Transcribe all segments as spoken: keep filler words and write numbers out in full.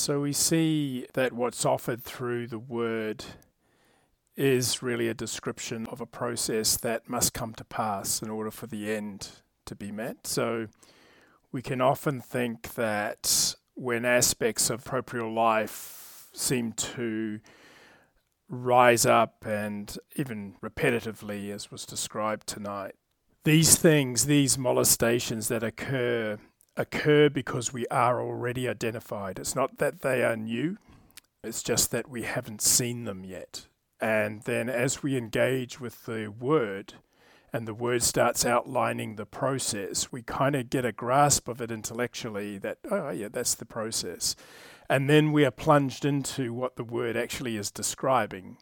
So we see that what's offered through the word is really a description of a process that must come to pass in order for the end to be met. So we can often think that when aspects of proprio life seem to rise up, and even repetitively, as was described tonight, these things, these molestations that occur, occur because we are already identified. It's not that they are new, it's just that we haven't seen them yet. And then as we engage with the word, and the word starts outlining the process, we kind of get a grasp of it intellectually that, oh yeah, that's the process. And then we are plunged into what the word actually is describing.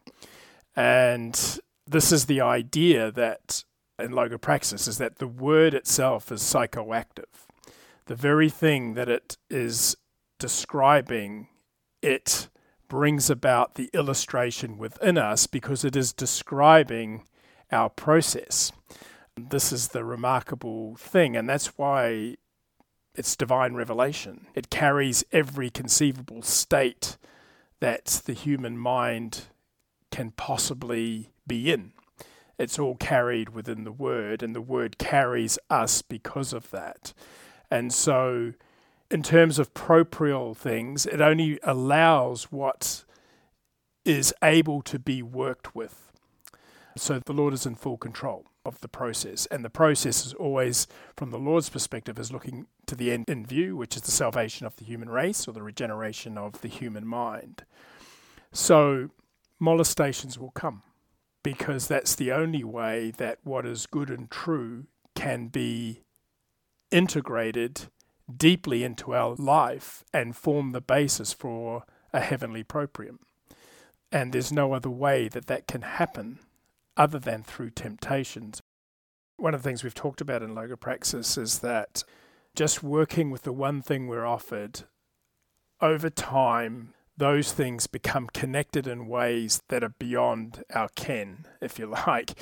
And this is the idea that in logopraxis, is that the word itself is psychoactive. The very thing that it is describing, it brings about the illustration within us because it is describing our process. This is the remarkable thing, and that's why it's divine revelation. It carries every conceivable state that the human mind can possibly be in. It's all carried within the word, and the word carries us because of that. And so in terms of proprial things, it only allows what is able to be worked with. So the Lord is in full control of the process. And the process is always, from the Lord's perspective, is looking to the end in view, which is the salvation of the human race or the regeneration of the human mind. So molestations will come because that's the only way that what is good and true can be integrated deeply into our life and form the basis for a heavenly proprium. And there's no other way that that can happen other than through temptations. One of the things we've talked about in logopraxis is that just working with the one thing we're offered, over time, those things become connected in ways that are beyond our ken, if you like.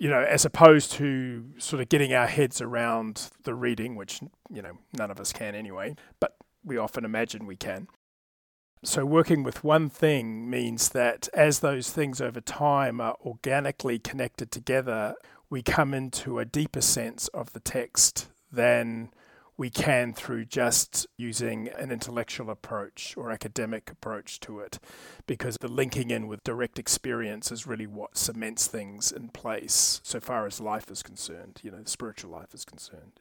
You know, as opposed to sort of getting our heads around the reading, which, you know, none of us can anyway, but we often imagine we can. So working with one thing means that as those things over time are organically connected together, we come into a deeper sense of the text than we can through just using an intellectual approach or academic approach to it, because the linking in with direct experience is really what cements things in place so far as life is concerned, you know, the spiritual life is concerned.